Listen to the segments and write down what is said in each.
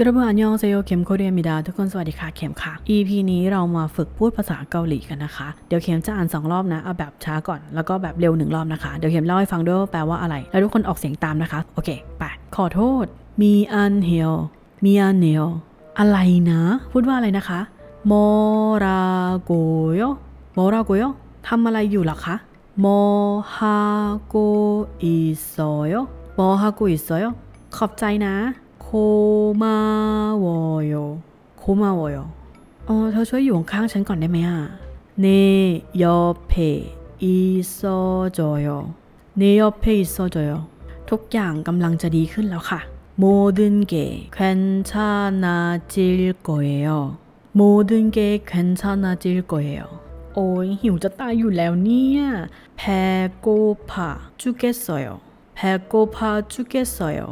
여러분 안녕하세요 겜코리아입니다.ทุกคนสวัสดีค่ะเข็มค่ะ EP นี้เรามาฝึกพูดภาษาเกาหลีกันนะคะเดี๋ยวเข็มจะอ่าน2รอบนะเอาแบบช้าก่อนแล้วก็แบบเร็ว1รอบนะคะเดี๋ยวเข็มเล่าให้ฟังด้วยว่าแปลว่าอะไรแล้วทุกคนออกเสียงตามนะคะโอเคไปขอโทษมีอันเฮลมีอันเฮลอะไรนะพูดว่าอะไรนะคะโมราโกโยโมราโกโยทำอะไรอยู่หรอคะโมฮาโกอิโซโยโมฮาโกอิโซโยขอบใจนะ고마워요. 고마워요. 저ช่วยอยู่ข้างฉันก่อนได้ไหมอ่ะ내 옆에 있어줘요. 내 옆에 있어줘요. ทุกอย่างกำลังจะดีขึ้นแล้วค่ะ모든게 괜찮아질 거예요. 모든게 괜찮아질 거예요. โอ้ยหิวจะตายอยู่แล้วเนี่ย배고파 죽겠어요. 배고파 죽겠어요.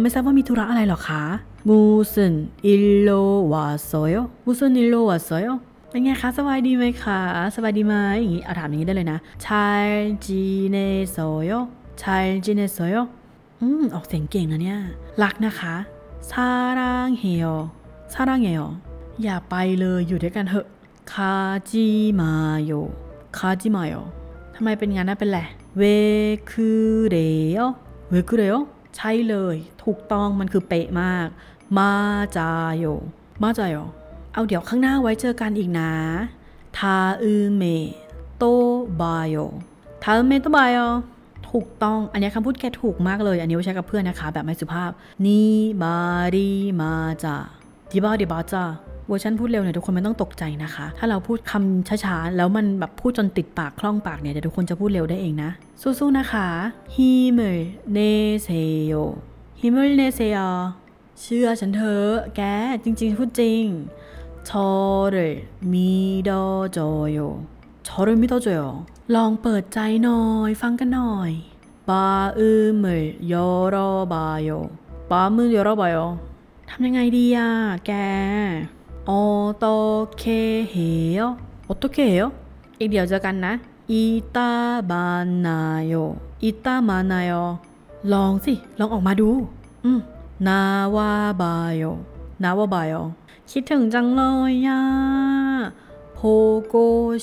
ไม่ทราบว่ามีธุระอะไรหรอคะมูซึนอิลโลวาโซโยมูซึนอิลโลวาโซโยเป็นไงคะสบายดีไหมคะสบายดีไหมอย่างนี้เอาถามอย่างนี้ได้เลยนะชายจีเนโซโยชายจีเนโซโยออกเสียงเก่งนะเนี่ยรักนะคะซารังเฮโยซารังเฮโยอย่าไปเลยอยู่ด้วยกันเถอะคาจิมาโยคาจิมาโยทำไมเป็นงั้นนะเป็นแหละเวคุเรโยเวคุเรโยใช่เลยถูกต้องมันคือเป๊ะมากมาจาโยมาจาโยเอาเดี๋ยวข้างหน้าไว้เจอกันอีกนะทาอืเมโตบาโยทาอืเมโตบาโยถูกต้องอันนี้คำพูดแกถูกมากเลยอันนี้ไว้ใช้กับเพื่อนนะคะแบบไม่สุภาพนีมารีมาจาดิบาดิบาจาเวอร์ชันพูดเร็วเนี่ยทุกคนไม่ต้องตกใจนะคะถ้าเราพูดคำช้าๆแล้วมันแบบพูดจนติดปากคล่องปากเนี่ยเดี๋ยวทุกคนจะพูดเร็วได้เองนะสู้ๆนะคะฮิมเมลเนเซโยฮิมเมลเนเซโยเชื่อฉันเถอะแกจริงๆพูดจริงชอเรมิโดโจโยชอเรมิโดโจโยลองเปิดใจหน่อยฟังกันหน่อยบาอืเมลยอรอบาโยบามือยอรอบาโยทำยังไงดีอะแก어떻게 해요? 어떻게 해요? 이 여자간나 이따 만나요. 이따 만나요. ลองออกมาดู. 나와봐요. 나와봐요. คิดถึงจังเลยอ่ะ 보고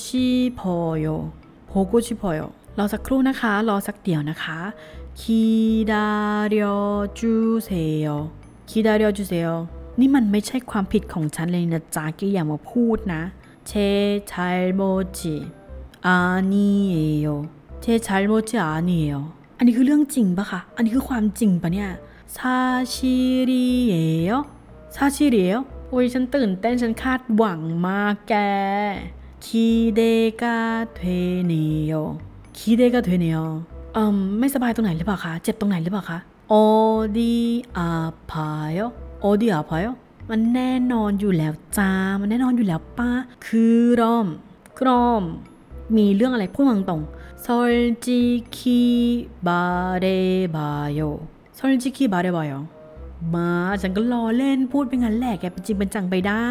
싶어요. 보고 싶어요. รอสักครู่นะคะรอสักเดี๋ยวนะคะ 기다려주세요. 기다려주세요.นี่มันไม่ใช่ความผิดของฉันเลยนะจ๊ะแกอย่ามาพูดนะเชชาร์โมจิอานิเอโยเชชาร์โมจิอานิเอโยอันนี้คือเรื่องจริงปะคะอันนี้คือความจริงปะเนี่ยซาชิริเอโยซาชิริเอโยโอ้ยฉันตื่นเต้นฉันคาดหวังมากแกคิเดกาเทเนโยคิเดกาเทเนโยไม่สบายตรงไหนหรือเปล่าคะเจ็บตรงไหนหรือเปล่าคะโอดีอาพาโยโอดีอาพายมันแน่นอนอยู่แล้วจ้ามันแน่นอนอยู่แล้วป้าคือรอมมีเรื่องอะไรพูดตรงๆซอลจิคิบาเรบาโยซอลจิคิบาเรบาโยมาฉันก็รอเล่นพูดเป็นงั้นแหละแกเป็นจริงเป็นจังไปได้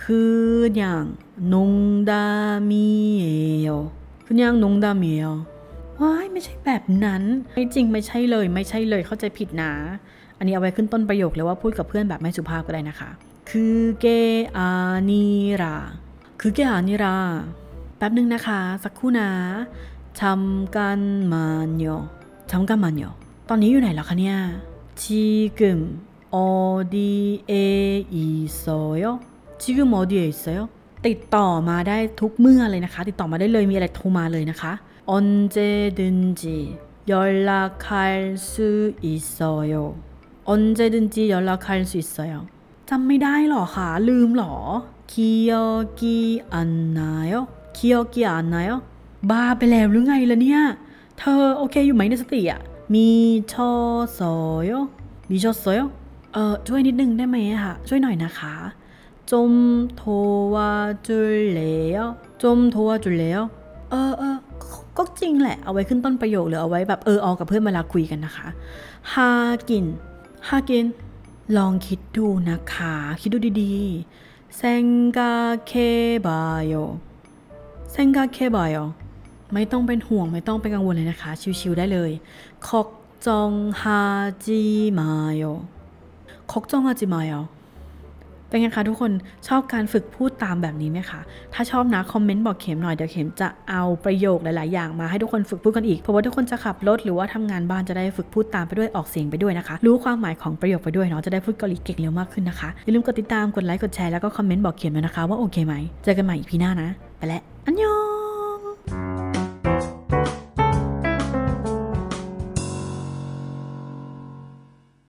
คืออย่างนงดามิเอโยคืออย่างนงดามิเอโยว้ายไม่ใช่แบบนั้นไม่จริงไม่ใช่เลยไม่ใช่เลยเข้าใจผิดนะอันนี้เอาไว้ขึ้นต้นประโยคเลยว่าพูดกับเพื่อนแบบไม่สุภาพก็ได้นะคะคือเกอานิราคือเกอานิราแป๊บนึงนะคะสักครู่นะชัมกันมันโยชัมกันมันโยตอนนี้อยู่ไหนแล้วคะเนี่ยจิกึมออดิเออิโซโยจิกึมออดิเออิโซโยติดต่อมาได้ทุกเมื่อเลยนะคะติดต่อมาได้เลยมีอะไรโทรมาเลยนะคะ언제든지연락할수있어요언제든지연락할수있어요จำไม่ได้หรอคะลืมหรอคิโยกิอันนาโยคิโยกิอันนาโยบ้าไปแล้วหรือไงล่ะเนี่ยเธอโอเคอยู่ไหมในสติอ่ะมีชอโซโยมีชอโซโยช่วยนิดนึงได้ไหมคะช่วยหน่อยนะคะจมโทวาจุเลโยจมโทวาจุเลโยก็จริงแหละเอาไว้ขึ้นต้นประโยคหรือเอาไว้แบบออกกับเพื่อนเวลาคุยกันนะคะฮากินฮากินลองคิดดูนะคะคิดดูดีๆเซงกาเคบาโยเซงกาเคบาโยไม่ต้องเป็นห่วงไม่ต้องเป็นกังวลเลยนะคะชิวๆได้เลยคอกจองฮาจิมาโย 걱정하지 마요เป็นไงคะทุกคนชอบการฝึกพูดตามแบบนี้ไหมคะถ้าชอบนะคอมเมนต์บอกเข็มหน่อยเดี๋ยวเข็มจะเอาประโยคหลายๆอย่างมาให้ทุกคนฝึกพูดกันอีกเพราะว่าทุกคนจะขับรถหรือว่าทำงานบ้านจะได้ฝึกพูดตามไปด้วยออกเสียงไปด้วยนะคะรู้ความหมายของประโยคไปด้วยเนาะจะได้พูดเกาหลีเก่งเร็วมากขึ้นนะคะอย่าลืมกดติดตามกดไลค์กดแชร์แล้วก็คอมเมนต์บอกเข็มด้วยนะคะว่าโอเคไหมเจอกันใหม่อีพีหน้านะไปแล้วอันยอง